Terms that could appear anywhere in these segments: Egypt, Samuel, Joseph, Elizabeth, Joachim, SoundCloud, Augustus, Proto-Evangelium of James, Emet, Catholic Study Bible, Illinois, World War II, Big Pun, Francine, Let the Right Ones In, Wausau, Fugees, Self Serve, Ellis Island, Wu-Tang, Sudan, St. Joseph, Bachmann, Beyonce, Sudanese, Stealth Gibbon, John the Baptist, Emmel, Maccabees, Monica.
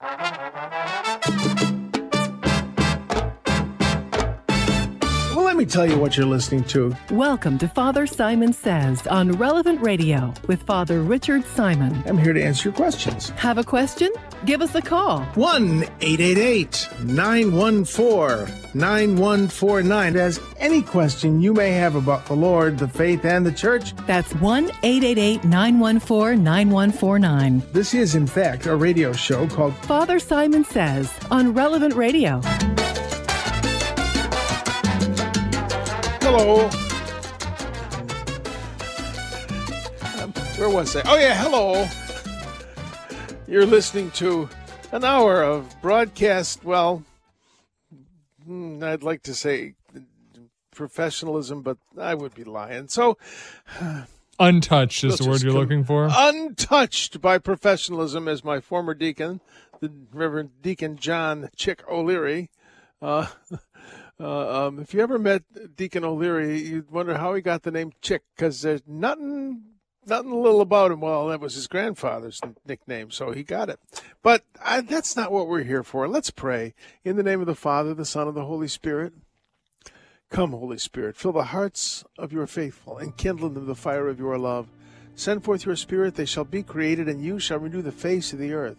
Well, let me tell you what you're listening to. Welcome to Father Simon Says on Relevant Radio with Father Richard Simon. I'm here to answer your questions. Have a question? Give us a call. 1-888-914-9149. As any question you may have about the Lord, the faith, and the church. That's 1-888-914-9149. This is, in fact, a radio show called Father Simon Says on Relevant Radio. Hello. Where was I? Oh, yeah, hello. You're listening to an hour of broadcast, well, I'd like to say professionalism, but I would be lying. So, untouched is the word you're looking for? Untouched by professionalism, as my former deacon, the Reverend Deacon John Chick O'Leary. If you ever met Deacon O'Leary, you'd wonder how he got the name Chick, because there's nothing little about him. Well, that was his grandfather's nickname, so he got it. But that's not what we're here for. Let's pray. In the name of the Father, the Son, and the Holy Spirit. Come, Holy Spirit, fill the hearts of your faithful and kindle in them the fire of your love. Send forth your Spirit, they shall be created, and you shall renew the face of the earth.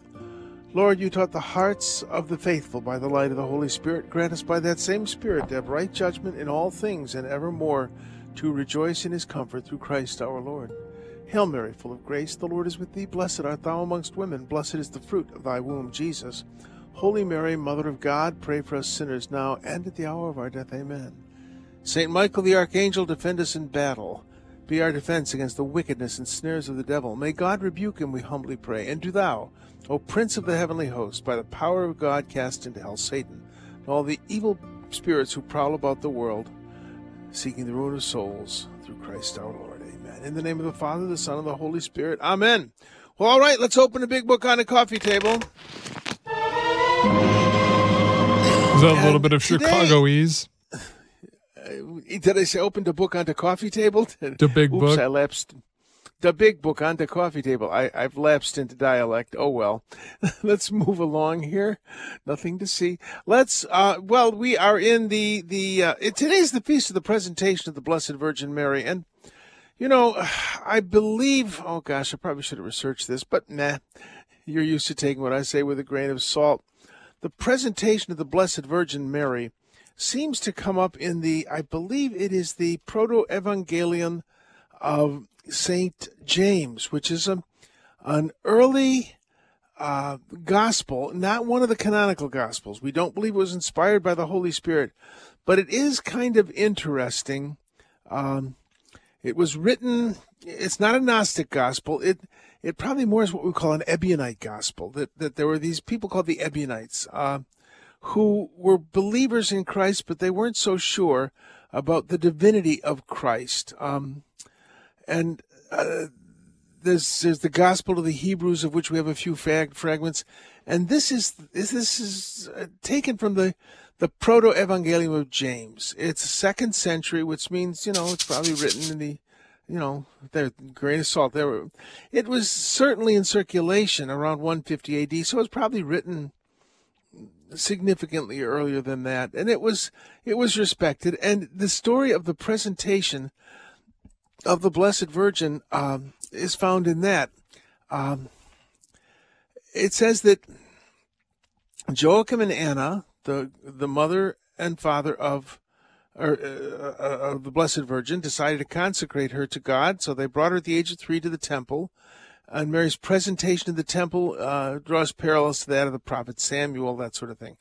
Lord, you taught the hearts of the faithful by the light of the Holy Spirit. Grant us by that same Spirit to have right judgment in all things and evermore to rejoice in his comfort through Christ our Lord. Hail Mary, full of grace, the Lord is with thee. Blessed art thou amongst women. Blessed is the fruit of thy womb, Jesus. Holy Mary, Mother of God, pray for us sinners now and at the hour of our death. Amen. St. Michael the Archangel, defend us in battle. Be our defense against the wickedness and snares of the devil. May God rebuke him, we humbly pray. And do thou, O Prince of the heavenly host, by the power of God cast into hell Satan and all the evil spirits who prowl about the world, seeking the ruin of souls through Christ our Lord. In the name of the Father, the Son, and the Holy Spirit. Amen. Well, all right, let's open a big book on a coffee table. Is that a little bit of Chicagoese? Did I say opened a book on the coffee table? The big book. Oops, I lapsed. The big book on the coffee table. I've lapsed into dialect. Oh, well. Let's move along here. Nothing to see. Let's, well, we are in the today's the Feast of the Presentation of the Blessed Virgin Mary, and you know, I believe, oh gosh, I probably should have researched this, but you're used to taking what I say with a grain of salt. The presentation of the Blessed Virgin Mary seems to come up in the, I believe it is the Proto-Evangelium of St. James, which is an early gospel, not one of the canonical gospels. We don't believe it was inspired by the Holy Spirit, but it is kind of interesting. It was written, it's not a Gnostic gospel. It probably more is what we call an Ebionite gospel, that there were these people called the Ebionites who were believers in Christ, but they weren't so sure about the divinity of Christ. There's the gospel to the Hebrews, of which we have a few fragments. And this is taken from the Proto-Evangelium of James. It's 2nd century, which means, you know, it's probably written in the, you know, the grain of salt. It was certainly in circulation around 150 AD, so it's probably written significantly earlier than that. And it was respected. And the story of the presentation of the Blessed Virgin is found in that. It says that Joachim and Anna, the mother and father of the Blessed Virgin, decided to consecrate her to God, so they brought her at the age of 3 to the temple. And Mary's presentation in the temple draws parallels to that of the prophet Samuel, that sort of thing.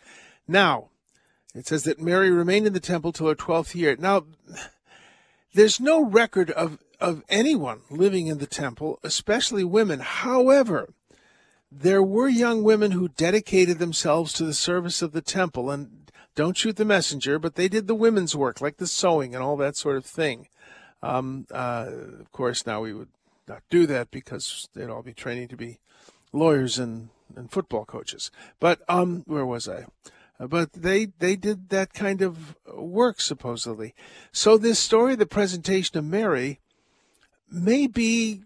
Now, it says that Mary remained in the temple till her 12th year. Now, there's no record of anyone living in the temple, especially women. However, there were young women who dedicated themselves to the service of the temple, and don't shoot the messenger, but they did the women's work, like the sewing and all that sort of thing. Of course, now we would not do that because they'd all be training to be lawyers and football coaches. But where was I? But they did that kind of work, supposedly. So this story, the presentation of Mary, may be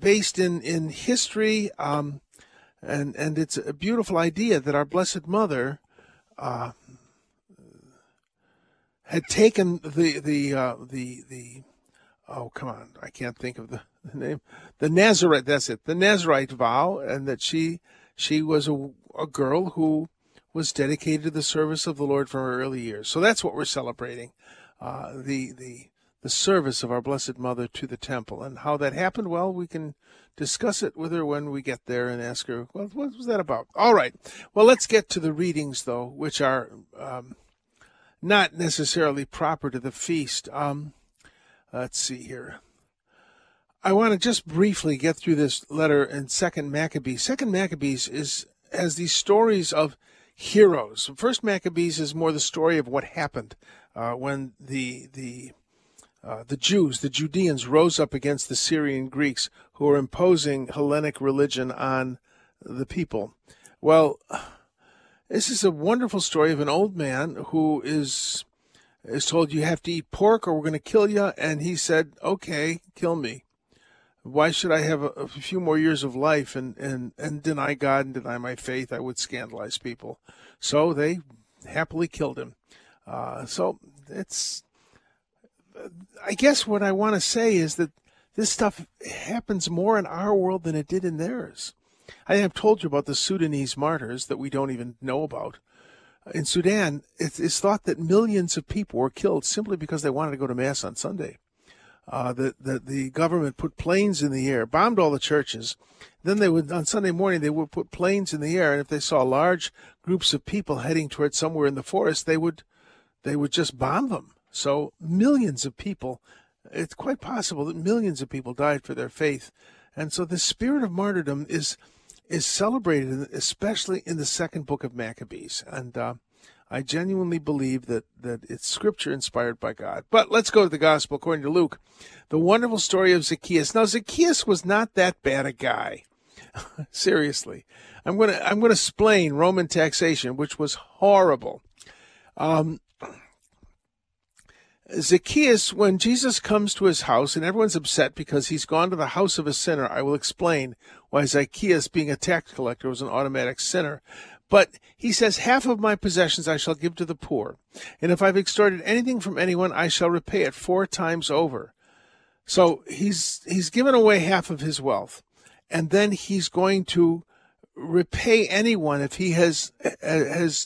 based in history. And it's a beautiful idea that our Blessed Mother had taken the Nazarite, that's it, the Nazarite vow, and that she was a girl who was dedicated to the service of the Lord from her early years. So that's what we're celebrating, the service of our Blessed Mother to the temple. And how that happened, well, we can discuss it with her when we get there and ask her, well, what was that about? All right. Well, let's get to the readings, though, which are not necessarily proper to the feast. Let's see here. I want to just briefly get through this letter in 2 Maccabees. 2 Maccabees has these stories of heroes. First Maccabees is more the story of what happened when the Jews, the Judeans, rose up against the Syrian Greeks who were imposing Hellenic religion on the people. Well, this is a wonderful story of an old man who is told, you have to eat pork or we're going to kill you. And he said, okay, kill me. Why should I have a few more years of life and deny God and deny my faith? I would scandalize people. So they happily killed him. So it's... I guess what I want to say is that this stuff happens more in our world than it did in theirs. I have told you about the Sudanese martyrs that we don't even know about. In Sudan, it's thought that millions of people were killed simply because they wanted to go to Mass on Sunday. The government put planes in the air, bombed all the churches. Then they would, on Sunday morning, they would put planes in the air, and if they saw large groups of people heading towards somewhere in the forest, they would just bomb them. So millions of people, it's quite possible that millions of people died for their faith. And so the spirit of martyrdom is celebrated, especially in the second book of Maccabees. And I genuinely believe that it's scripture inspired by God. But let's go to the gospel according to Luke, the wonderful story of Zacchaeus. Now, Zacchaeus was not that bad a guy. Seriously. I'm going to explain Roman taxation, which was horrible. Zacchaeus, when Jesus comes to his house, and everyone's upset because he's gone to the house of a sinner. I will explain why Zacchaeus, being a tax collector, was an automatic sinner. But he says, half of my possessions I shall give to the poor, and if I've extorted anything from anyone, I shall repay it 4 times over. So he's given away half of his wealth, and then he's going to repay anyone if he has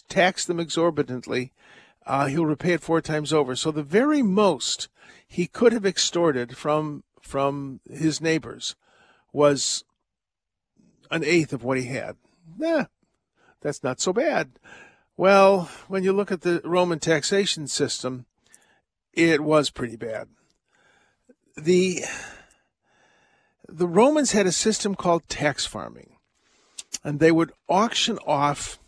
taxed them exorbitantly. He'll repay it 4 times over. So the very most he could have extorted from his neighbors was 1/8 of what he had. That's not so bad. Well, when you look at the Roman taxation system, it was pretty bad. The Romans had a system called tax farming, and they would auction off,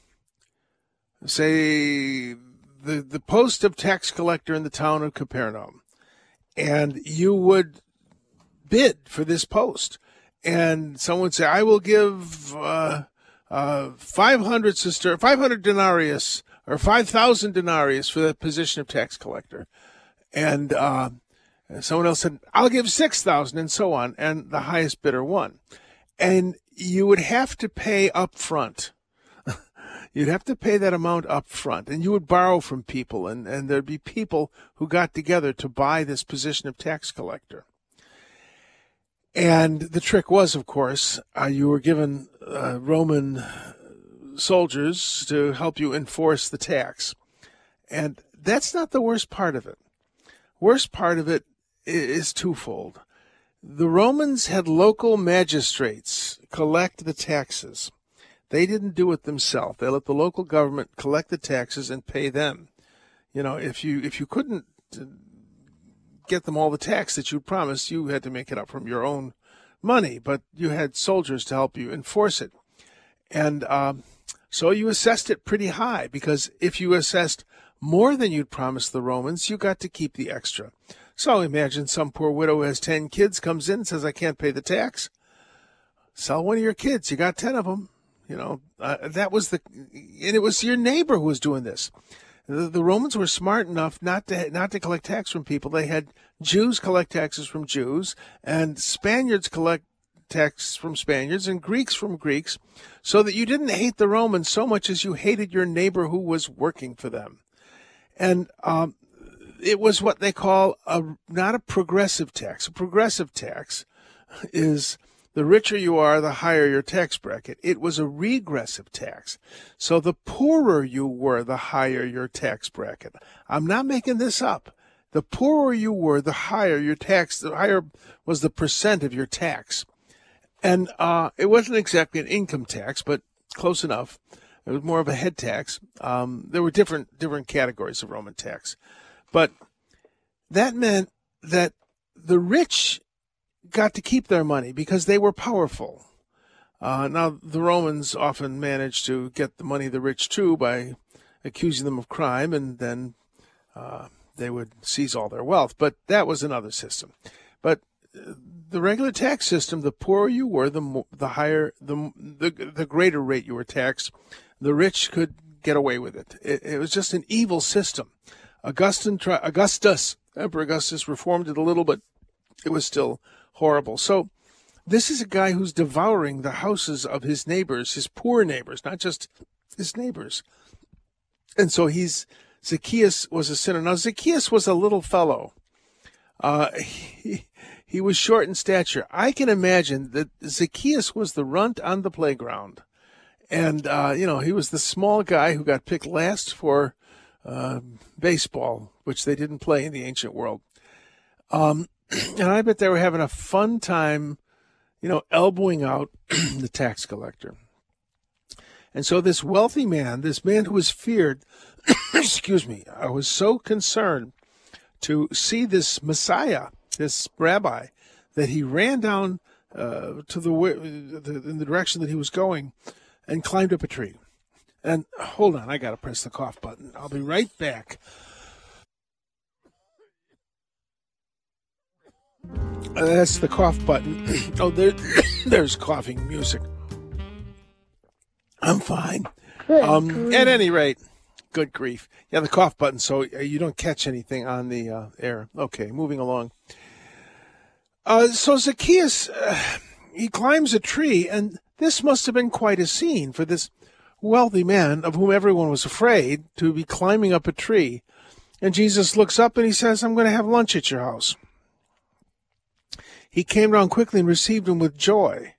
say, the post of tax collector in the town of Capernaum, and you would bid for this post, and someone would say, I will give 500 denarius or 5,000 denarius for the position of tax collector, and someone else said, I'll give 6,000, and so on, and the highest bidder won. And you would have to pay up front. You'd have to pay that amount up front, and you would borrow from people, and there'd be people who got together to buy this position of tax collector. And the trick was, of course, you were given Roman soldiers to help you enforce the tax. And that's not the worst part of it. Worst part of it is twofold. The Romans had local magistrates collect the taxes. They didn't do it themselves. They let the local government collect the taxes and pay them. You know, if you couldn't get them all the tax that you promised, you had to make it up from your own money. But you had soldiers to help you enforce it. And so you assessed it pretty high, because if you assessed more than you'd promised the Romans, you got to keep the extra. So imagine some poor widow who has 10 kids comes in and says, I can't pay the tax. Sell one of your kids. You got 10 of them. You know, and it was your neighbor who was doing this. The Romans were smart enough not to collect tax from people. They had Jews collect taxes from Jews, and Spaniards collect texts from Spaniards and Greeks from Greeks, so that you didn't hate the Romans so much as you hated your neighbor who was working for them. And it was what they call not a progressive tax. A progressive tax is the richer you are, the higher your tax bracket. It was a regressive tax. So the poorer you were, the higher your tax bracket. I'm not making this up. The poorer you were, the higher your tax, the higher was the percent of your tax. And it wasn't exactly an income tax, but close enough. It was more of a head tax. There were different categories of Roman tax. But that meant that the rich got to keep their money because they were powerful. Now, the Romans often managed to get the money of the rich, too, by accusing them of crime, and then they would seize all their wealth. But that was another system. But the regular tax system, the poorer you were, the greater rate you were taxed. The rich could get away with it. It was just an evil system. Emperor Augustus reformed it a little, but it was still horrible. So this is a guy who's devouring the houses of his neighbors, his poor neighbors, not just his neighbors. And so Zacchaeus was a sinner. Now, Zacchaeus was a little fellow. He was short in stature. I can imagine that Zacchaeus was the runt on the playground. And, he was the small guy who got picked last for baseball, which they didn't play in the ancient world. And I bet they were having a fun time, elbowing out the tax collector. And so this wealthy man, this man who was feared, I was so concerned to see this Messiah, this rabbi, that he ran down in the direction that he was going and climbed up a tree. And hold on, I got to press the cough button. I'll be right back. That's the cough button. Oh, there's coughing music. I'm fine. At any rate, good grief. Yeah, the cough button, so you don't catch anything on the air. Okay, moving along. So Zacchaeus, he climbs a tree, and this must have been quite a scene for this wealthy man of whom everyone was afraid to be climbing up a tree. And Jesus looks up and he says, I'm going to have lunch at your house. He came down quickly and received him with joy.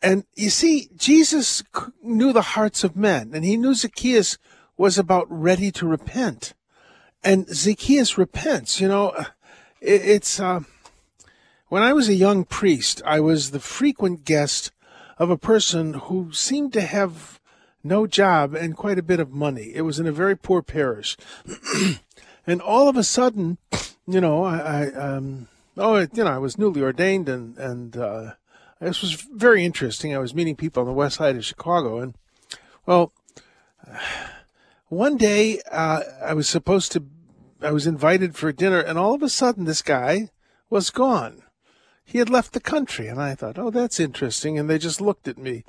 And you see, Jesus knew the hearts of men, and he knew Zacchaeus was about ready to repent. And Zacchaeus repents. When I was a young priest, I was the frequent guest of a person who seemed to have no job and quite a bit of money. It was in a very poor parish. And all of a sudden, I was newly ordained, and this was very interesting. I was meeting people on the west side of Chicago, and, one day I was invited for dinner, and all of a sudden this guy was gone. He had left the country, and I thought, oh, that's interesting, and they just looked at me.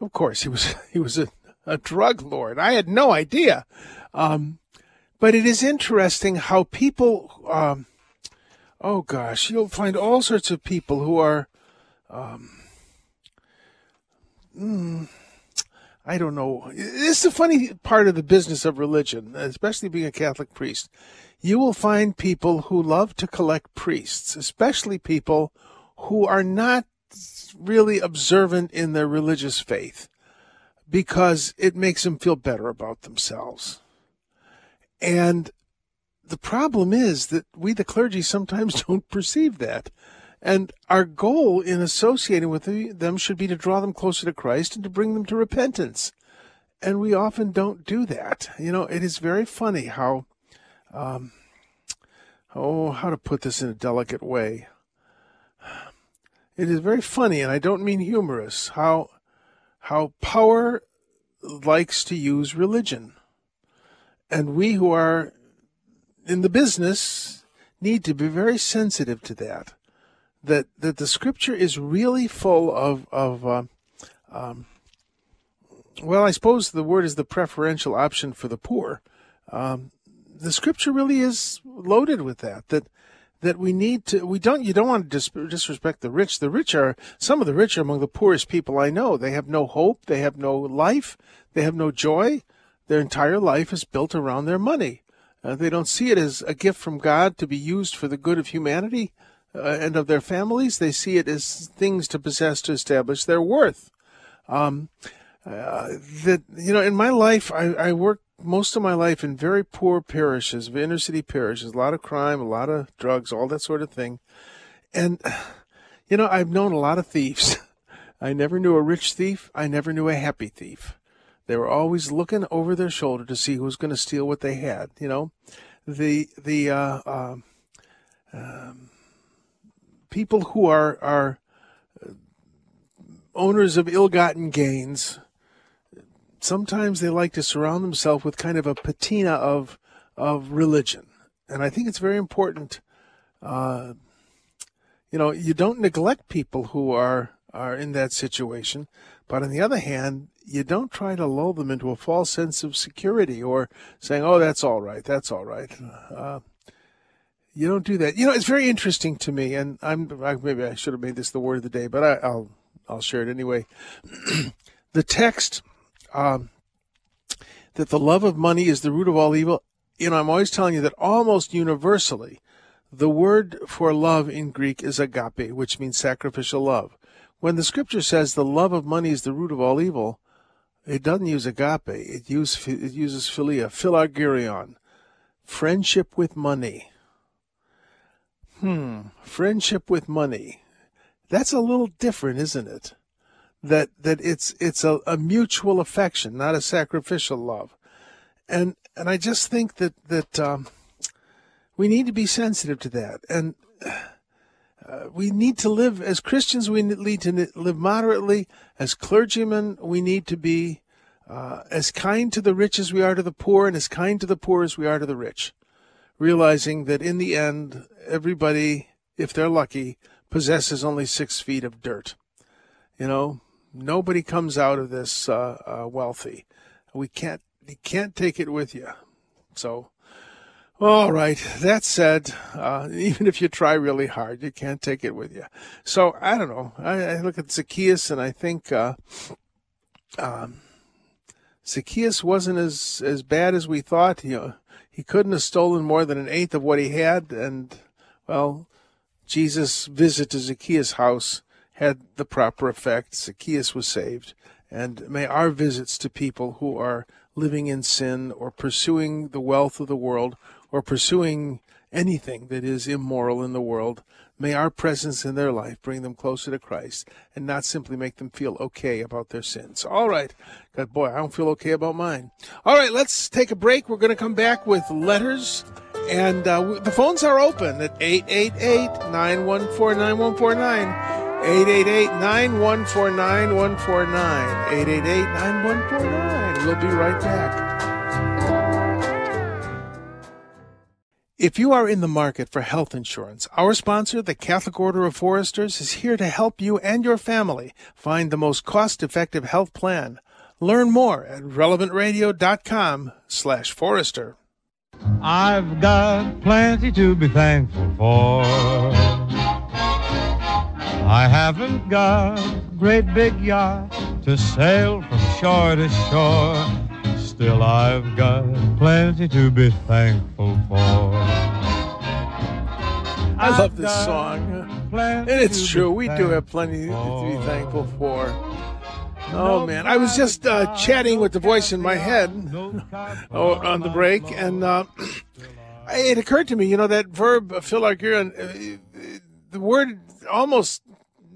Of course, he was a drug lord. I had no idea. But it is interesting how people... oh, gosh, you'll find all sorts of people who are, I don't know. It's the funny part of the business of religion, especially being a Catholic priest. You will find people who love to collect priests, especially people who are not really observant in their religious faith, because it makes them feel better about themselves. And the problem is that we, the clergy, sometimes don't perceive that. And our goal in associating with them should be to draw them closer to Christ and to bring them to repentance. And we often don't do that. It is very funny how, how to put this in a delicate way. It is very funny, and I don't mean humorous, how power likes to use religion. And we who are in the business need to be very sensitive to that the scripture is really full of I suppose the word is the preferential option for the poor. The scripture really is loaded with that, that that we need to, you don't want to disrespect the rich. Some of the rich are among the poorest people I know. They have no hope. They have no life. They have no joy. Their entire life is built around their money. They don't see it as a gift from God to be used for the good of humanity and of their families. They see it as things to possess to establish their worth. In my life, I worked most of my life in very poor parishes, inner city parishes, a lot of crime, a lot of drugs, all that sort of thing. And, I've known a lot of thieves. I never knew a rich thief. I never knew a happy thief. They were always looking over their shoulder to see who was going to steal what they had. People who are owners of ill-gotten gains, sometimes they like to surround themselves with kind of a patina of religion. And I think it's very important. You don't neglect people who are in that situation. But on the other hand, you don't try to lull them into a false sense of security or saying, oh, that's all right, that's all right. You don't do that. It's very interesting to me, and maybe I should have made this the word of the day, but I'll share it anyway. The text... that the love of money is the root of all evil. I'm always telling you that almost universally, the word for love in Greek is agape, which means sacrificial love. When the scripture says the love of money is the root of all evil, it doesn't use agape. It uses philia, philagirion, friendship with money. Friendship with money. That's a little different, isn't it? That it's a mutual affection, not a sacrificial love, and I just think that we need to be sensitive to that, and we need to live as Christians. We need to live moderately. As clergymen, we need to be as kind to the rich as we are to the poor, and as kind to the poor as we are to the rich, realizing that in the end, everybody, if they're lucky, possesses only 6 feet of dirt. Nobody comes out of this wealthy. You can't take it with you. So, all right, that said, even if you try really hard, you can't take it with you. So, I don't know. I look at Zacchaeus, and I think Zacchaeus wasn't as bad as we thought. He couldn't have stolen more than an eighth of what he had. And, well, Jesus' visit to Zacchaeus' house had the proper effect. Zacchaeus was saved. And may our visits to people who are living in sin or pursuing the wealth of the world or pursuing anything that is immoral in the world, may our presence in their life bring them closer to Christ and not simply make them feel okay about their sins. All right. God, boy, I don't feel okay about mine. All right, let's take a break. We're going to come back with letters. And the phones are open at 888-914-9149. 888-914-9149. 888-9149. We'll be right back. If you are in the market for health insurance, our sponsor, the Catholic Order of Foresters, is here to help you and your family find the most cost-effective health plan. Learn more at relevantradio.com/forester. I've got plenty to be thankful for. I haven't got a great big yacht to sail from shore to shore. Still, I've got plenty to be thankful for. I love this song. And it's true, we do have plenty to be thankful for. Oh, man. I was just chatting with the voice in my head on the break, and it occurred to me, that verb, philagirion, the word almost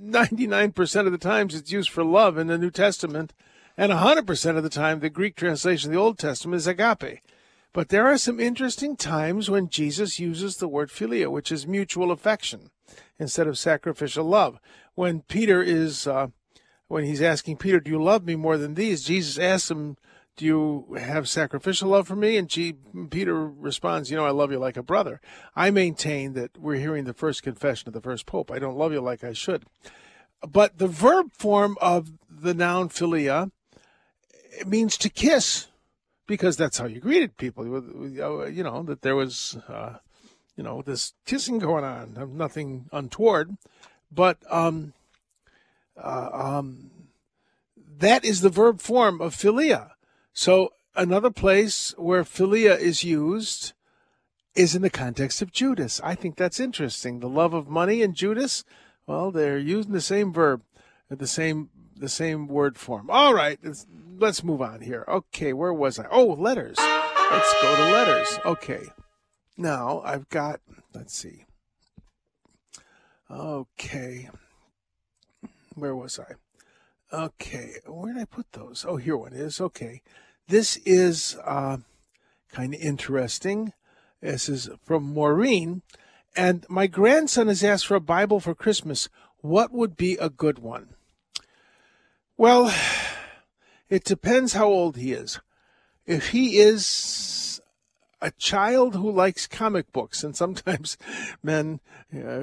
99% of the times it's used for love in the New Testament, and 100% of the time the Greek translation of the Old Testament is agape. But there are some interesting times when Jesus uses the word philia, which is mutual affection, instead of sacrificial love. When Peter is, when he's asking Peter, do you love me more than these? Jesus asks him, do you have sacrificial love for me? And Peter responds, I love you like a brother. I maintain that we're hearing the first confession of the first pope. I don't love you like I should. But the verb form of the noun philia means to kiss, because that's how you greeted people. That there was you know, there's kissing going on, nothing untoward, but that is the verb form of philia. So another place where philia is used is in the context of Judas. I think that's interesting. The love of money and Judas, well, they're using the same verb, the same word form. All right, let's move on here. Okay, where was I? Oh, letters. Let's go to letters. Okay. Now I've got, let's see. Okay. Where was I? Okay, where did I put those? Oh, here one is. Okay. This is kind of interesting. This is from Maureen. And my grandson has asked for a Bible for Christmas. What would be a good one? Well, it depends how old he is. If he is a child who likes comic books, and sometimes men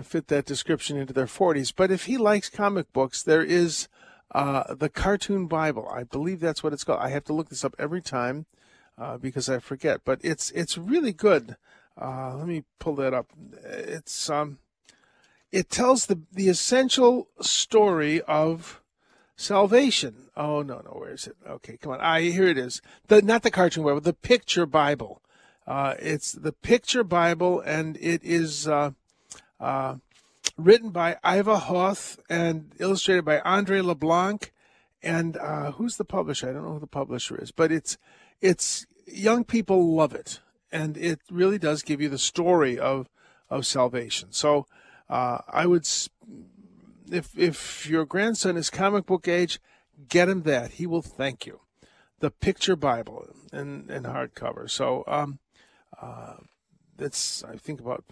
fit that description into their 40s, but if he likes comic books, there is the Cartoon Bible. I believe that's what it's called. I have to look this up every time because I forget, but it's really good. Let me pull that up. It's it tells the essential story of salvation. Oh, no, where is it? Okay, come on. Here it is. Not the Cartoon Bible, the Picture Bible. It's the Picture Bible, and it is written by Iva Hoth and illustrated by Andre LeBlanc. And who's the publisher? I don't know who the publisher is, but it's young people love it, and it really does give you the story of salvation. So I would. If your grandson is comic book age, get him that. He will thank you. The Picture Bible in hardcover. So that's, I think, about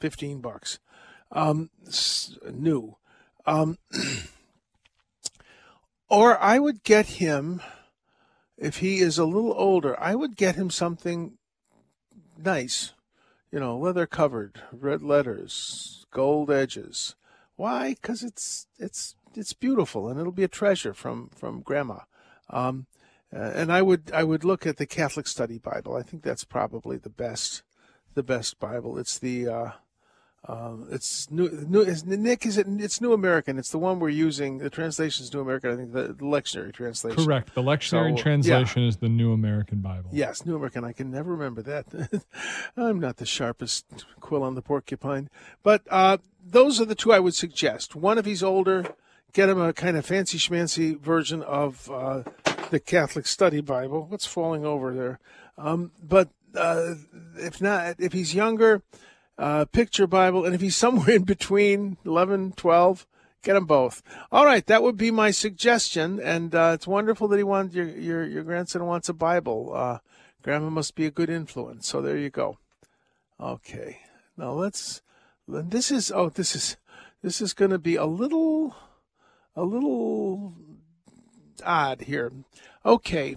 $15 new. Or I would get him, if he is a little older, I would get him something nice, you know, leather covered, red letters, gold edges. Why? Because it's beautiful, and it'll be a treasure from Grandma. And I would look at the Catholic Study Bible. I think that's probably the best Bible. It's the it's new. Nick, is it? It's New American. It's the one we're using. The translation is New American. I think the lectionary translation. Correct. The lectionary translation is the New American Bible. Yes, New American. I can never remember that. I'm not the sharpest quill on the porcupine, but. Those are the two I would suggest. One, if he's older, get him a kind of fancy schmancy version of the Catholic Study Bible. What's falling over there? But if not, if he's younger, Picture Bible. And if he's somewhere in between, 11, 12, get them both. All right, that would be my suggestion. And it's wonderful that he wants your grandson wants a Bible. Grandma must be a good influence. So there you go. Okay, now let's. This is going to be a little odd here. Okay,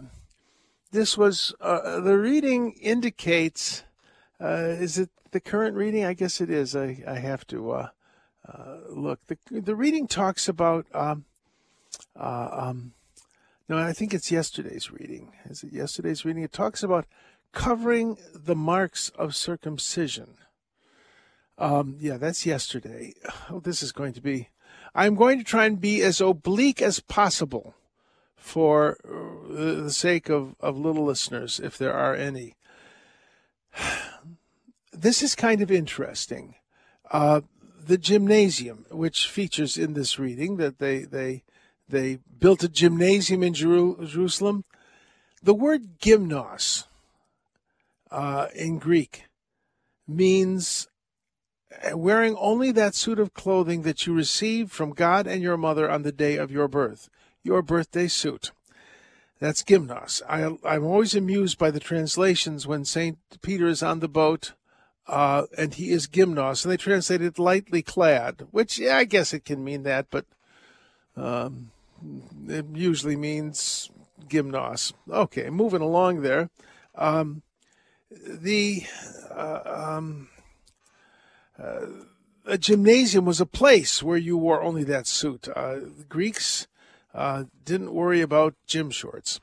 this was the reading indicates. Is it the current reading? I guess it is. I have to look. The reading talks about. No, I think it's yesterday's reading. Is it yesterday's reading? It talks about covering the marks of circumcision. Yeah, that's yesterday. Oh, this is going to be. I'm going to try and be as oblique as possible for the sake of little listeners, if there are any. This is kind of interesting. The gymnasium, which features in this reading, that they built a gymnasium in Jerusalem. The word gymnos in Greek means wearing only that suit of clothing that you received from God and your mother on the day of your birth, your birthday suit. That's gymnos. I'm always amused by the translations when St. Peter is on the boat and he is gymnos, and they translate it lightly clad, which I guess it can mean that, but it usually means gymnos. Okay, moving along there. A gymnasium was a place where you wore only that suit. The Greeks didn't worry about gym shorts.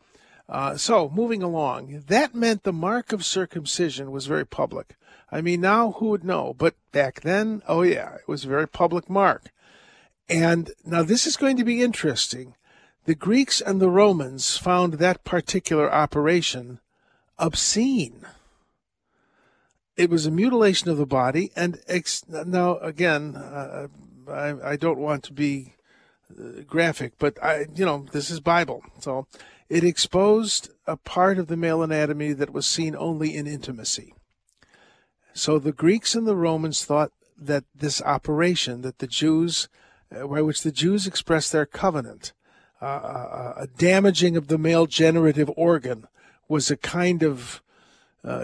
So moving along, that meant the mark of circumcision was very public. I mean, now who would know? But back then, oh yeah, it was a very public mark. And now this is going to be interesting. The Greeks and the Romans found that particular operation obscene. It was a mutilation of the body. And now, again, I don't want to be graphic, but this is Bible. So it exposed a part of the male anatomy that was seen only in intimacy. So the Greeks and the Romans thought that this operation, that the Jews, by which the Jews expressed their covenant, a damaging of the male generative organ, was a kind of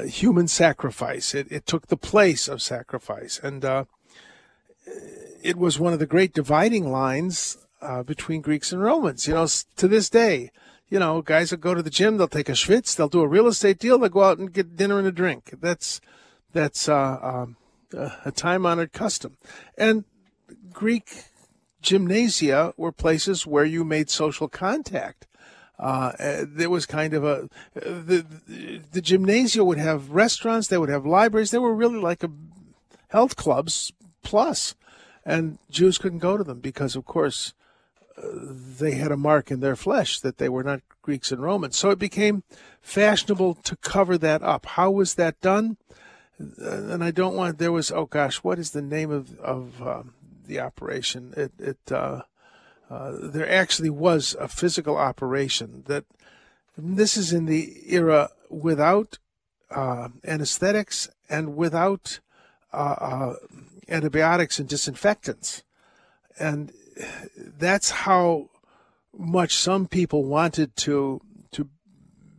human sacrifice. It took the place of sacrifice. And it was one of the great dividing lines between Greeks and Romans. To this day, guys will go to the gym, they'll take a schwitz, they'll do a real estate deal, they'll go out and get dinner and a drink. That's a time-honored custom. And Greek gymnasia were places where you made social contact. There was kind of the gymnasia would have restaurants, they would have libraries. They were really like health clubs plus. And Jews couldn't go to them because, of course, they had a mark in their flesh that they were not Greeks and Romans. So it became fashionable to cover that up. How was that done? And I don't want, there was, oh gosh, what is the name of the operation? There actually was a physical operation that, this is in the era without anesthetics and without antibiotics and disinfectants. And that's how much some people wanted to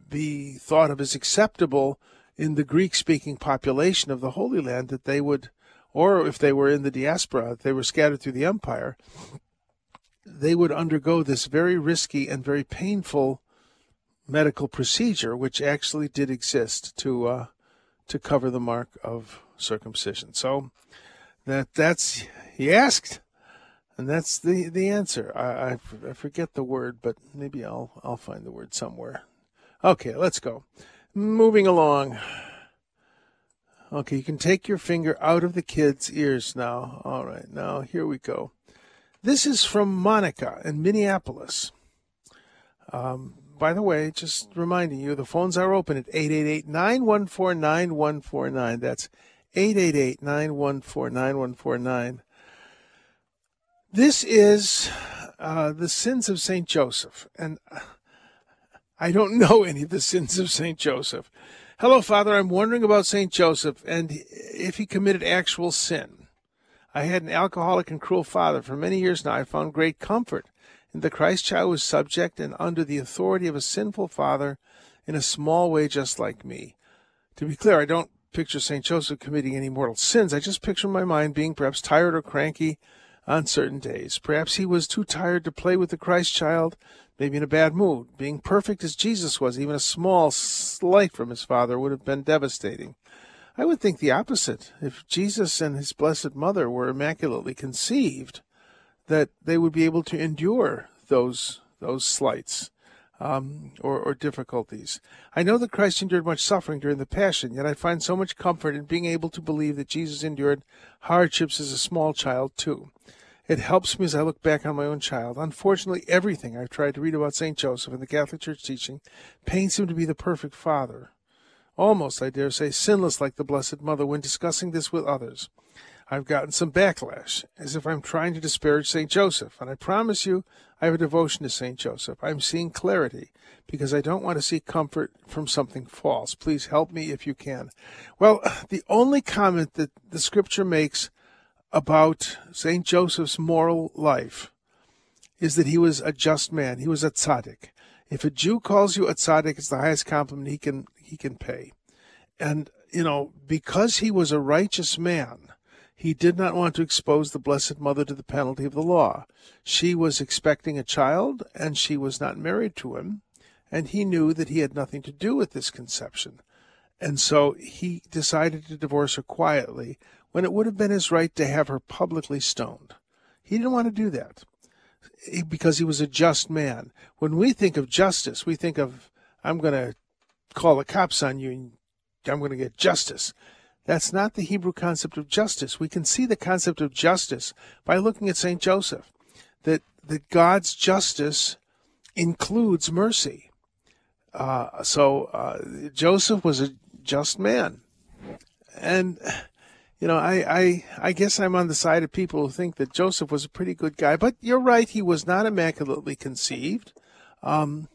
be thought of as acceptable in the Greek-speaking population of the Holy Land, that they would, or if they were in the diaspora, if they were scattered through the empire, they would undergo this very risky and very painful medical procedure, which actually did exist, to cover the mark of circumcision. So that's, he asked, and that's the answer. I forget the word, but maybe I'll find the word somewhere. Okay, let's go. Moving along. Okay, you can take your finger out of the kid's ears now. All right, now here we go. This is from Monica in Minneapolis. By the way, just reminding you, the phones are open at 888-914-9149. That's 888-914-9149. This is the sins of St. Joseph, and I don't know any of the sins of St. Joseph. Hello, Father. I'm wondering about St. Joseph and if he committed actual sin. I had an alcoholic and cruel father. For many years now, I found great comfort in the Christ Child, who was subject and under the authority of a sinful father in a small way, just like me. To be clear, I don't picture St. Joseph committing any mortal sins. I just picture in my mind being perhaps tired or cranky on certain days. Perhaps he was too tired to play with the Christ Child, maybe in a bad mood. Being perfect as Jesus was, even a small slight from his father would have been devastating. I would think the opposite. If Jesus and his Blessed Mother were immaculately conceived, that they would be able to endure those slights or difficulties. I know that Christ endured much suffering during the Passion, yet I find so much comfort in being able to believe that Jesus endured hardships as a small child too. It helps me as I look back on my own child. Unfortunately, everything I've tried to read about St. Joseph and the Catholic Church teaching paints him to be the perfect father, almost, I dare say, sinless like the Blessed Mother. When discussing this with others, I've gotten some backlash, as if I'm trying to disparage St. Joseph. And I promise you, I have a devotion to St. Joseph. I'm seeing clarity, because I don't want to seek comfort from something false. Please help me if you can. Well, the only comment that the Scripture makes about St. Joseph's moral life is that he was a just man. He was a tzaddik. If a Jew calls you a tzaddik, it's the highest compliment he can pay. And, because he was a righteous man, he did not want to expose the Blessed Mother to the penalty of the law. She was expecting a child, and she was not married to him, and he knew that he had nothing to do with this conception. And so he decided to divorce her quietly, when it would have been his right to have her publicly stoned. He didn't want to do that because he was a just man. When we think of justice, we think of I'm going to call the cops on you and I'm going to get justice. That's not the Hebrew concept of justice. We can see the concept of justice by looking at St. Joseph, that God's justice includes mercy. So Joseph was a just man. And, you know, I guess I'm on the side of people who think that Joseph was a pretty good guy. But you're right, he was not immaculately conceived. And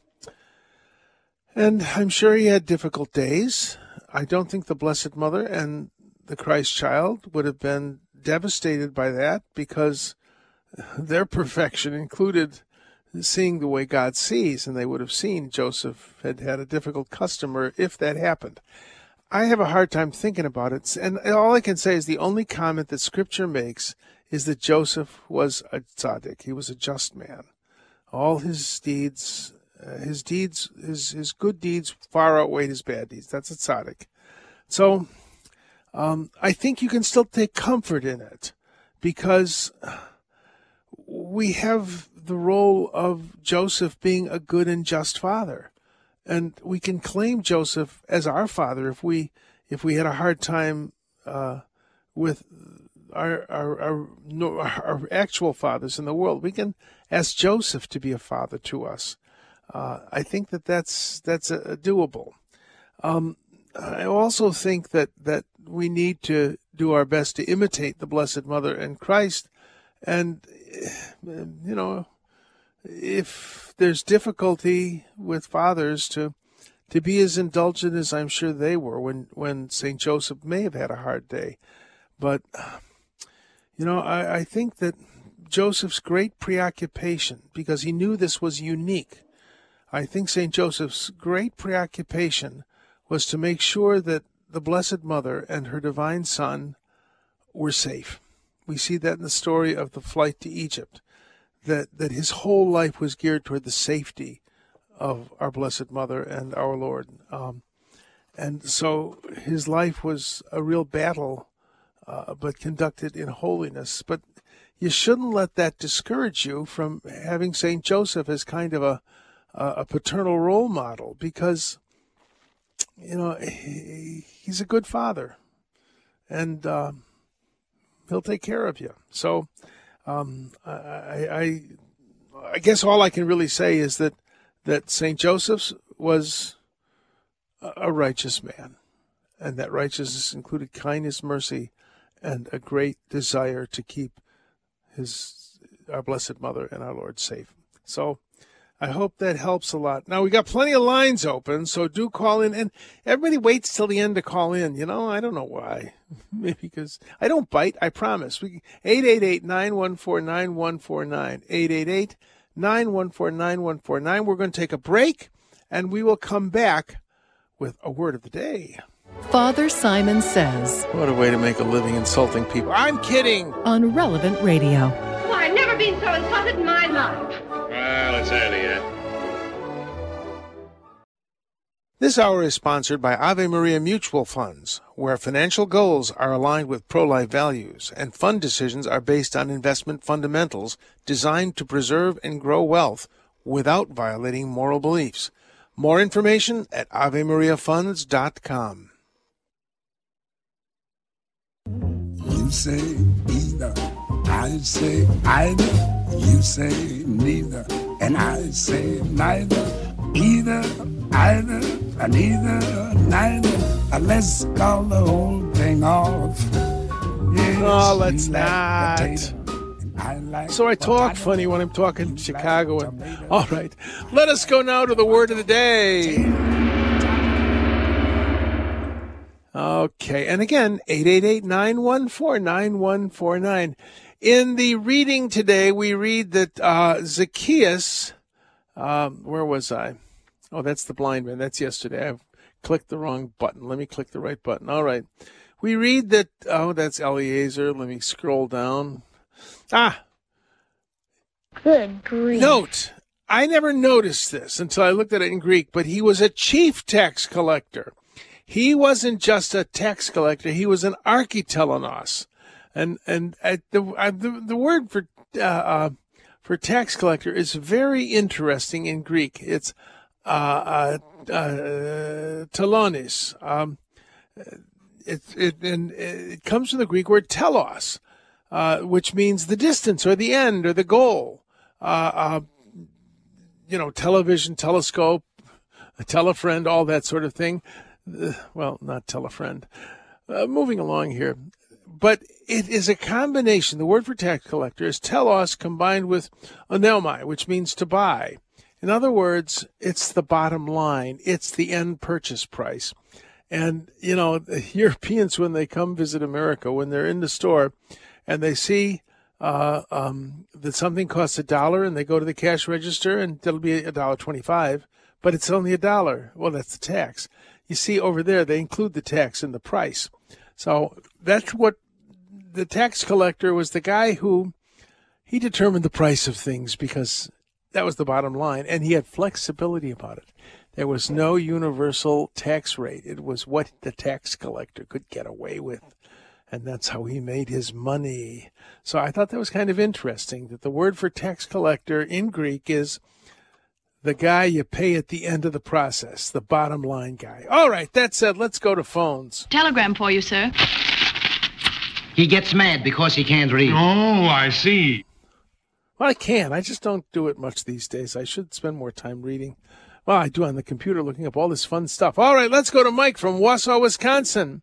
I'm sure he had difficult days. I don't think the Blessed Mother and the Christ Child would have been devastated by that, because their perfection included seeing the way God sees, and they would have seen Joseph had a difficult customer if that happened. I have a hard time thinking about it, and all I can say is the only comment that Scripture makes is that Joseph was a tzaddik. He was a just man. All his good deeds far outweighed his bad deeds. That's a tzaddik. So I think you can still take comfort in it, because we have the role of Joseph being a good and just father. And we can claim Joseph as our father if we had a hard time with our actual fathers in the world. We can ask Joseph to be a father to us. I think that's doable. I also think that we need to do our best to imitate the Blessed Mother and Christ. And, you know, if there's difficulty with fathers to be as indulgent as I'm sure they were when St. Joseph may have had a hard day. But, you know, I think that Joseph's great preoccupation, because he knew this was unique, I think St. Joseph's great preoccupation was to make sure that the Blessed Mother and her divine son were safe. We see that in the story of the flight to Egypt, that his whole life was geared toward the safety of our Blessed Mother and our Lord. And so his life was a real battle, but conducted in holiness. But you shouldn't let that discourage you from having St. Joseph as kind of a paternal role model, because, you know, he's a good father, and he'll take care of you. So I guess all I can really say is that St. Joseph's was a righteous man, and that righteousness included kindness, mercy, and a great desire to keep our Blessed Mother and our Lord safe. So I hope that helps a lot. Now, we got plenty of lines open, so do call in. And everybody waits till the end to call in. You know, I don't know why. Maybe because I don't bite, I promise. 888-914-9149. 888-914-9149. We're going to take a break, and we will come back with a word of the day. Father Simon Says. What a way to make a living insulting people. I'm kidding. On Relevant Radio. Well, I've never been so insulted in my life. Well, it's early yet. This hour is sponsored by Ave Maria Mutual Funds, where financial goals are aligned with pro-life values and fund decisions are based on investment fundamentals designed to preserve and grow wealth without violating moral beliefs. More information at AveMariaFunds.com. You say either. I say either. You say neither, and I say neither. Either, and neither. Let's call the whole thing off. Yes, no, let's not. Potato, I talk funny when I'm talking Chicago. Like all right, let us go now to the word of the day. Okay, and again, 888-914-9149. In the reading today, we read that Zacchaeus, where was I? Oh, that's the blind man. That's yesterday. I clicked the wrong button. Let me click the right button. All right. We read that, oh, that's Eliezer. Let me scroll down. Ah. Good grief. Note, I never noticed this until I looked at it in Greek, but he was a chief tax collector. He wasn't just a tax collector. He was an architelenos. And the word for tax collector is very interesting in Greek. It's telonis. It comes from the Greek word telos, which means the distance or the end or the goal. Television, telescope, telefriend, all that sort of thing. Well, not telefriend. Moving along here. But it is a combination. The word for tax collector is telos combined with onelmai, which means to buy. In other words, it's the bottom line. It's the end purchase price. And, the Europeans, when they come visit America, when they're in the store and they see that something costs $1 and they go to the cash register and it'll be $1.25, but it's only $1. Well, that's the tax. You see, over there, they include the tax in the price. So that's what the tax collector was, the guy who he determined the price of things because that was the bottom line, and he had flexibility about it. There was no universal tax rate. It was what the tax collector could get away with, and that's how he made his money. So I thought that was kind of interesting, that the word for tax collector in Greek is the guy you pay at the end of the process, the bottom line guy. All right, that said, let's go to phones. Telegram for you, sir. He gets mad because he can't read. Oh, I see. Well, I can. I just don't do it much these days. I should spend more time reading. Well, I do on the computer looking up all this fun stuff. All right, let's go to Mike from Wausau, Wisconsin.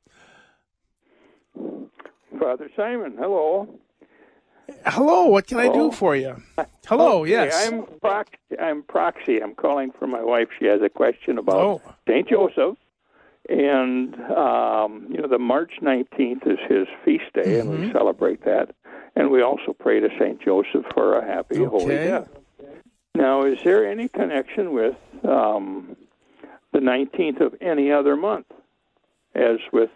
Father Simon, hello. Hello, what can I do for you? Hello, okay, yes. I'm Proxy. I'm calling for my wife. She has a question about St. Joseph. And, the March 19th is his feast day, mm-hmm. and we celebrate that. And we also pray to St. Joseph for a happy, holy death. Now, is there any connection with the 19th of any other month as with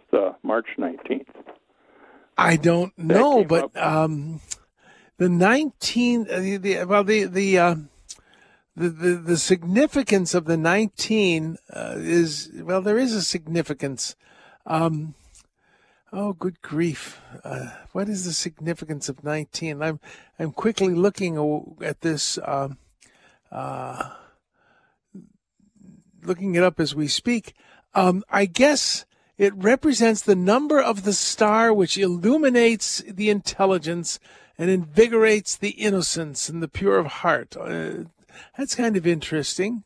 March 19th? I don't know, but the 19th, the significance of the 19 is, well, there is a significance. Oh, good grief. What is the significance of 19? I'm quickly looking at this, looking it up as we speak. I guess it represents the number of the star which illuminates the intelligence and invigorates the innocence and the pure of heart. That's kind of interesting.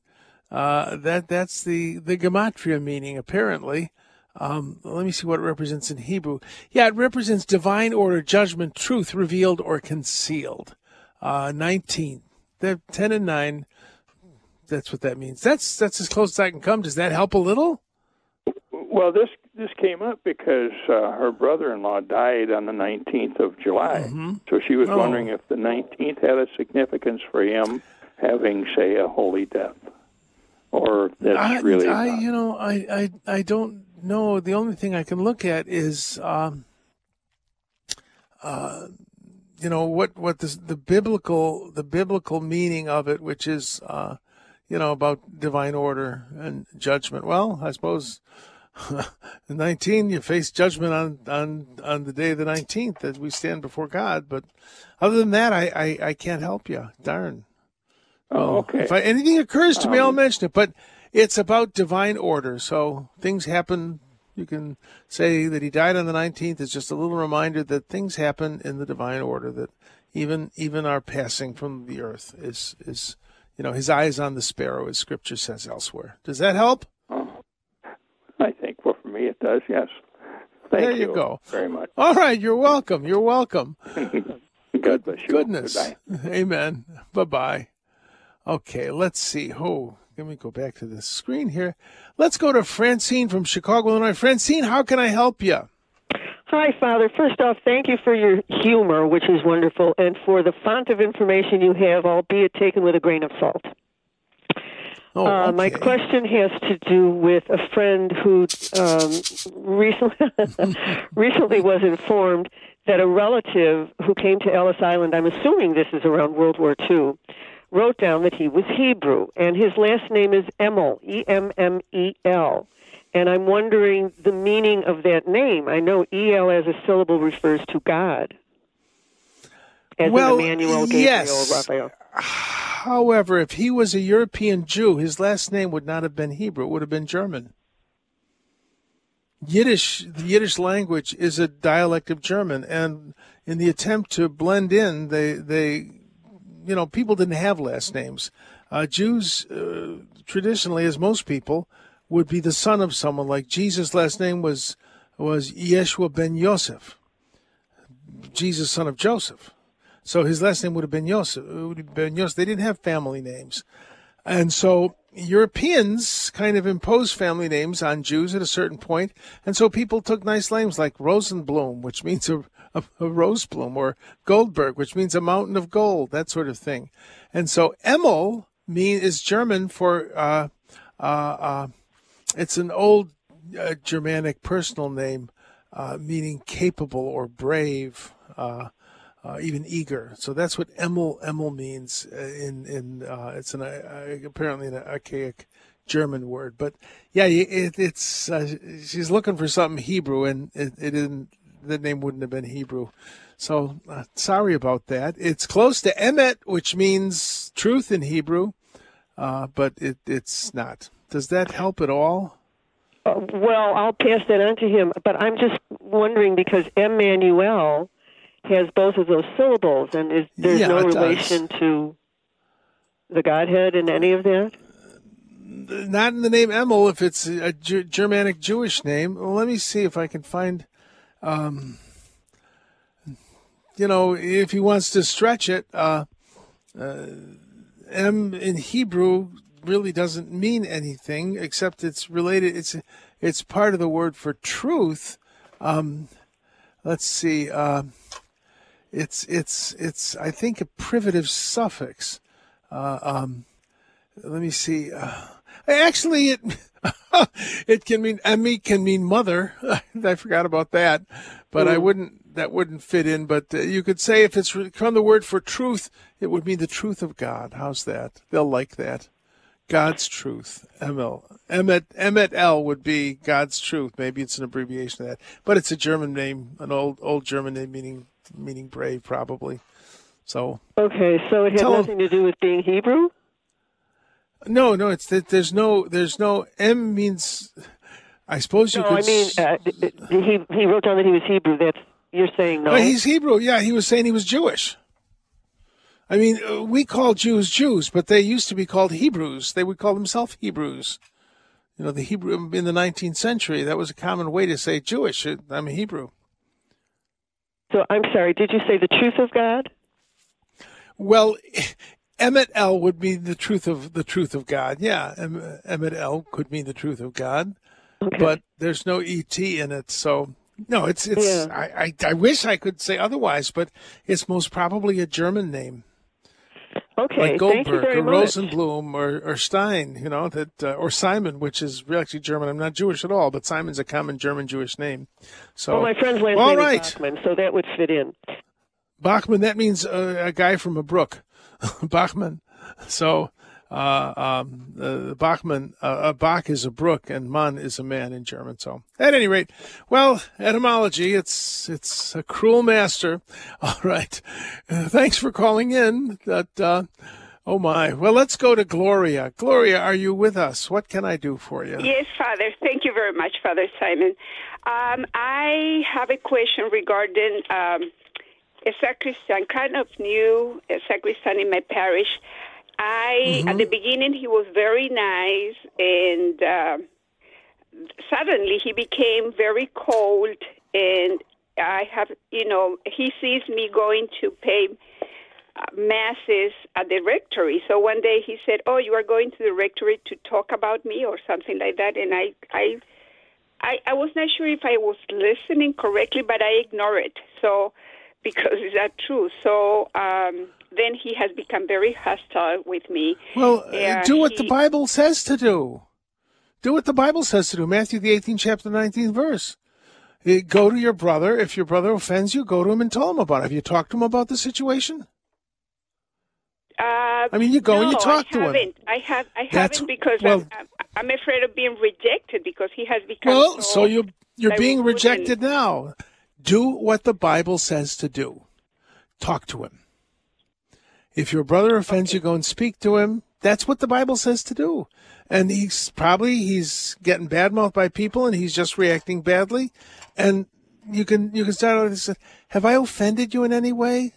That's the gematria meaning, apparently. Let me see what it represents in Hebrew. Yeah, it represents divine order, judgment, truth revealed or concealed. 19. 10 and 9, that's what that means. That's as close as I can come. Does that help a little? Well, this came up because her brother-in-law died on the 19th of July. Mm-hmm. So she was wondering if the 19th had a significance for him having, say, a holy death. Or that's really not. I don't... No, the only thing I can look at is, what the biblical meaning of it, which is, about divine order and judgment. Well, I suppose in 19 you face judgment on the day of the 19th that we stand before God. But other than that, I can't help you. Darn. Oh, okay. If anything occurs to me, I'll mention it. But it's about divine order, so things happen. You can say that he died on the 19th. It's just a little reminder that things happen in the divine order, that even our passing from the earth is his eye is on the sparrow, as Scripture says elsewhere. Does that help? Oh, I think, for me it does, yes. Thank you very much. All right, you're welcome. You're welcome. God bless you. Goodness. Goodbye. Amen. Bye-bye. Okay, let's see who... Let me go back to the screen here. Let's go to Francine from Chicago, Illinois. Francine, how can I help you? Hi, Father. First off, thank you for your humor, which is wonderful, and for the font of information you have, albeit taken with a grain of salt. Oh, okay. My question has to do with a friend who recently was informed that a relative who came to Ellis Island, I'm assuming this is around World War II, wrote down that he was Hebrew, and his last name is Emmel, E-M-M-E-L. And I'm wondering the meaning of that name. I know E-L as a syllable refers to God, as Emmanuel, Gabriel, Raphael. However, if he was a European Jew, his last name would not have been Hebrew. It would have been German. Yiddish, the Yiddish language, is a dialect of German. And in the attempt to blend in, they people didn't have last names. Jews, traditionally, as most people, would be the son of someone. Like Jesus' last name was Yeshua ben Yosef, Jesus, son of Joseph. So his last name would have been Yosef. They didn't have family names. And so Europeans kind of imposed family names on Jews at a certain point. And so people took nice names like Rosenblum, which means a rose bloom, or Goldberg, which means a mountain of gold, that sort of thing. And so Emmel is German for, it's an old Germanic personal name, meaning capable or brave, even eager. So that's what Emmel means in it's apparently an archaic German word. But yeah, it's she's looking for something Hebrew, and the name wouldn't have been Hebrew. So sorry about that. It's close to Emet, which means truth in Hebrew, but it's not. Does that help at all? Well, I'll pass that on to him, but I'm just wondering because Emmanuel has both of those syllables, and there's no relation to the Godhead in any of that? Not in the name Emmel, if it's a Germanic Jewish name. Well, let me see if I can find, if he wants to stretch it, M in Hebrew really doesn't mean anything, except it's related, it's part of the word for truth. Let's see, It's I think a privative suffix. Let me see. Actually, it it can mean Emmy can mean mother. I forgot about that, but that wouldn't fit in. But you could say if it's from the word for truth, it would mean the truth of God. How's that? They'll like that. God's truth. Emmet L would be God's truth. Maybe it's an abbreviation of that, but it's a German name, an old German name meaning brave, probably. So okay, so it had nothing to do with being Hebrew. No, it's that there's no M means. I suppose you could. I mean, he wrote down that he was Hebrew. That's you're saying no. He's Hebrew. Yeah, he was saying he was Jewish. I mean, we call Jews, but they used to be called Hebrews. They would call themselves Hebrews. The Hebrew in the 19th century. That was a common way to say Jewish. I'm a Hebrew. So I'm sorry, did you say the truth of God? Well, Emmet L would mean the truth of God. Yeah, Emmet L could mean the truth of God, okay. But there's no ET in it. So no, it's. Yeah. I wish I could say otherwise, but it's most probably a German name. Okay, like Goldberg, thank you very much. Rosenblum or Stein, or Simon, which is actually German. I'm not Jewish at all, but Simon's a common German Jewish name. So, well, my friend's last name is Bachmann, so that would fit in. Bachmann, that means a guy from a brook, Bachmann. So Bachmann, Bach is a brook, and Mann is a man in German. So at any rate, well, etymology, it's a cruel master. All right. Thanks for calling in. Oh my. Well, let's go to Gloria. Gloria, are you with us? What can I do for you? Yes, Father. Thank you very much, Father Simon. I have a question regarding, a sacristan, kind of new sacristan in my parish. At the beginning, he was very nice, and suddenly he became very cold, and I have, he sees me going to pay masses at the rectory. So one day he said, oh, you are going to the rectory to talk about me or something like that, and I was not sure if I was listening correctly, but I ignored it, so because it's not true. So then he has become very hostile with me. Well, do what the Bible says to do. Do what the Bible says to do. Matthew, the 18th chapter, 19th verse. Go to your brother. If your brother offends you, go to him and tell him about it. Have you talked to him about the situation? You go and you talk to him. I haven't because I'm afraid of being rejected because he has become so you're being rejected now. Do what the Bible says to do. Talk to him. If your brother offends you, go and speak to him. That's what the Bible says to do. And he's getting badmouthed by people, and he's just reacting badly. And you can start out and say, "Have I offended you in any way?"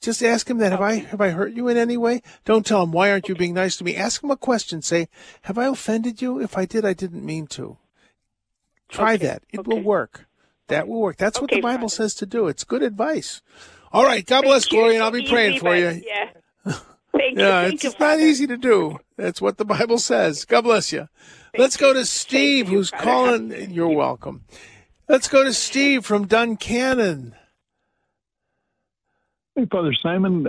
Just ask him that. Have I hurt you in any way? Don't tell him, "Why aren't you being nice to me?" Ask him a question. Say, "Have I offended you? If I did, I didn't mean to." Try that. It will work. That will work. That's what the Bible says to do. It's good advice. All right. God bless, Gloria, and I'll be praying for you. Yeah. Thank you. Yeah, it's not easy to do. That's what the Bible says. God bless you. Let's go to Steve, who's calling. You're welcome. Let's go to Steve from Duncannon. Hey, Father Simon,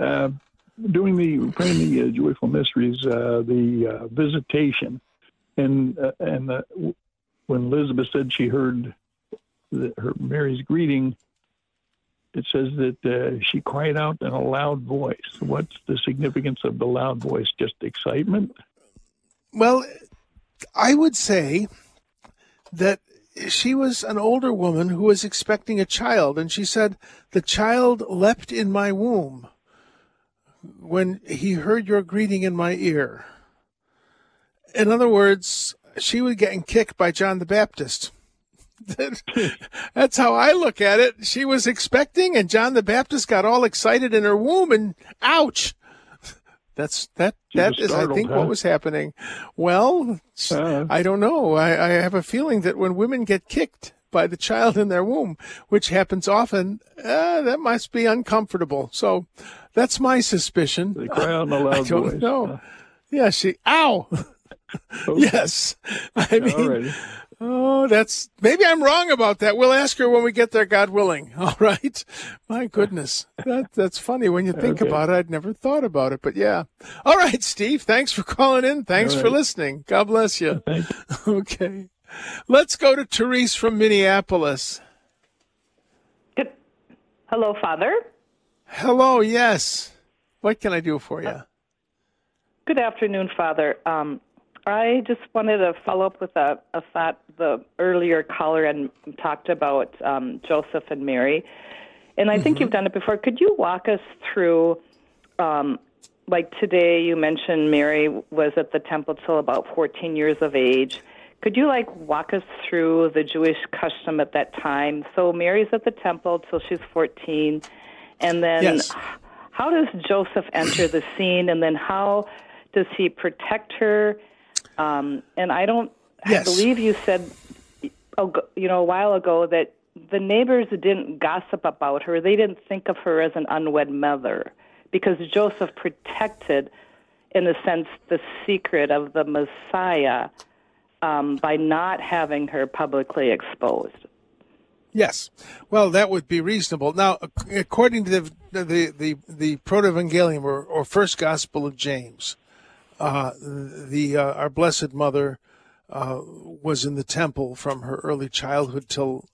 doing praying the joyful mysteries, the visitation, and when Elizabeth said she heard her Mary's greeting, it says that she cried out in a loud voice. What's the significance of the loud voice? Just excitement? Well, I would say that she was an older woman who was expecting a child, and she said, "The child leapt in my womb when he heard your greeting in my ear." In other words, she was getting kicked by John the Baptist. That's how I look at it. She was expecting, and John the Baptist got all excited in her womb, and ouch. That is, I think, what was happening. Well, I don't know. I have a feeling that when women get kicked by the child in their womb, which happens often, that must be uncomfortable. So that's my suspicion. They cry out in a loud voice. No, yeah, ow. Oh. Yes. I mean, alrighty. Oh, maybe I'm wrong about that. We'll ask her when we get there, God willing. All right. My goodness. That's funny when you think about it. I'd never thought about it, but yeah. All right, Steve. Thanks for calling in. Thanks for listening. God bless you. Thanks. Okay. Let's go to Therese from Minneapolis. Good. Hello, Father. Hello. Yes. What can I do for you? Good afternoon, Father. I just wanted to follow up with a thought the earlier caller and talked about Joseph and Mary. And I think you've done it before. Could you walk us through, like today you mentioned Mary was at the temple till about 14 years of age. Could you walk us through the Jewish custom at that time? So Mary's at the temple till she's 14. And then how does Joseph enter the scene? And then how does he protect her? And I believe you said, a while ago that the neighbors didn't gossip about her. They didn't think of her as an unwed mother because Joseph protected, in a sense, the secret of the Messiah by not having her publicly exposed. Yes. Well, that would be reasonable. Now, according to the Proto-Evangelium or First Gospel of James, our Blessed Mother was in the temple from her early childhood till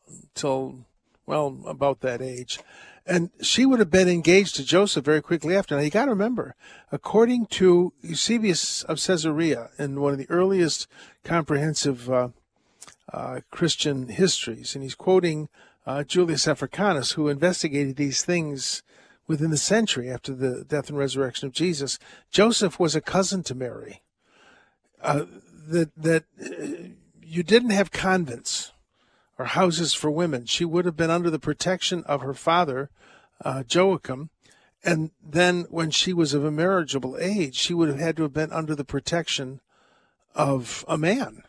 well about that age, and she would have been engaged to Joseph very quickly after. Now you got to remember, according to Eusebius of Caesarea, in one of the earliest comprehensive Christian histories, and he's quoting Julius Africanus, who investigated these things. Within the century after the death and resurrection of Jesus, Joseph was a cousin to Mary. You didn't have convents or houses for women. She would have been under the protection of her father, Joachim, and then when she was of marriageable age, she would have had to have been under the protection of a man.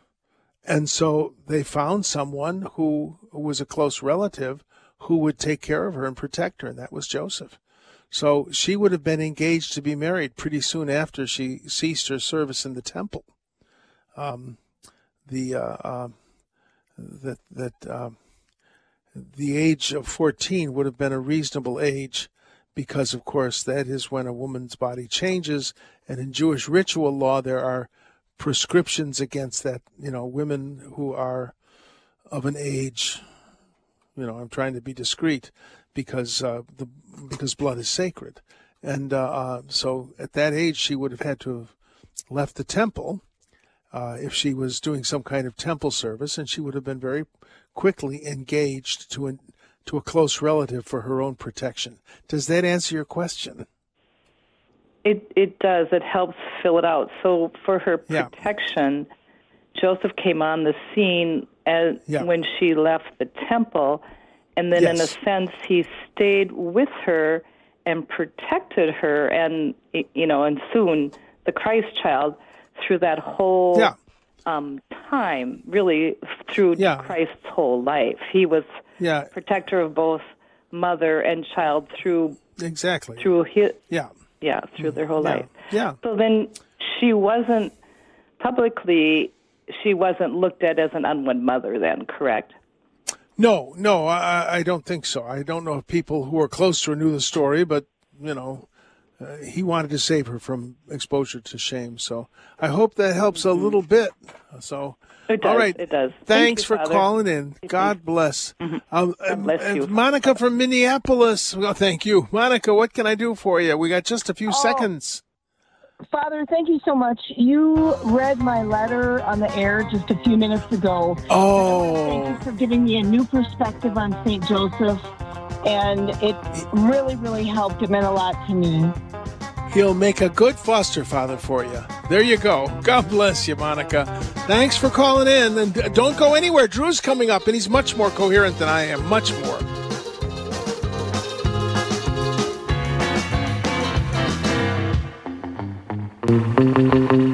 And so they found someone who was a close relative who would take care of her and protect her, and that was Joseph. So she would have been engaged to be married pretty soon after she ceased her service in the temple. The age of 14 would have been a reasonable age because, of course, that is when a woman's body changes. And in Jewish ritual law, there are prescriptions against that. Women who are of an age. I'm trying to be discreet because blood is sacred, and so at that age she would have had to have left the temple if she was doing some kind of temple service, and she would have been very quickly engaged to a close relative for her own protection. Does that answer your question? It does. It helps fill it out. So for her protection, Joseph came on the scene as when she left the temple, and then in a sense he stayed with her and protected her, and and soon the Christ Child through that whole time, really through Christ's whole life. He was protector of both mother and child through his through their whole life. Yeah. So then she wasn't publicly, she wasn't looked at as an unwed mother then, correct? No, I don't think so. I don't know if people who were close to her knew the story, but, he wanted to save her from exposure to shame. So I hope that helps a little bit. So, it does, all right. It does. Thanks for calling in. God bless. God bless you. Monica from Minneapolis. Well, thank you. Monica, what can I do for you? We got just a few seconds. Father, thank you so much. You read my letter on the air just a few minutes ago. Oh. Thank you for giving me a new perspective on St. Joseph, and it really, really helped. It meant a lot to me. He'll make a good foster father for you. There you go. God bless you, Monica. Thanks for calling in, and don't go anywhere. Drew's coming up, and he's much more coherent than I am, much more. Thank you.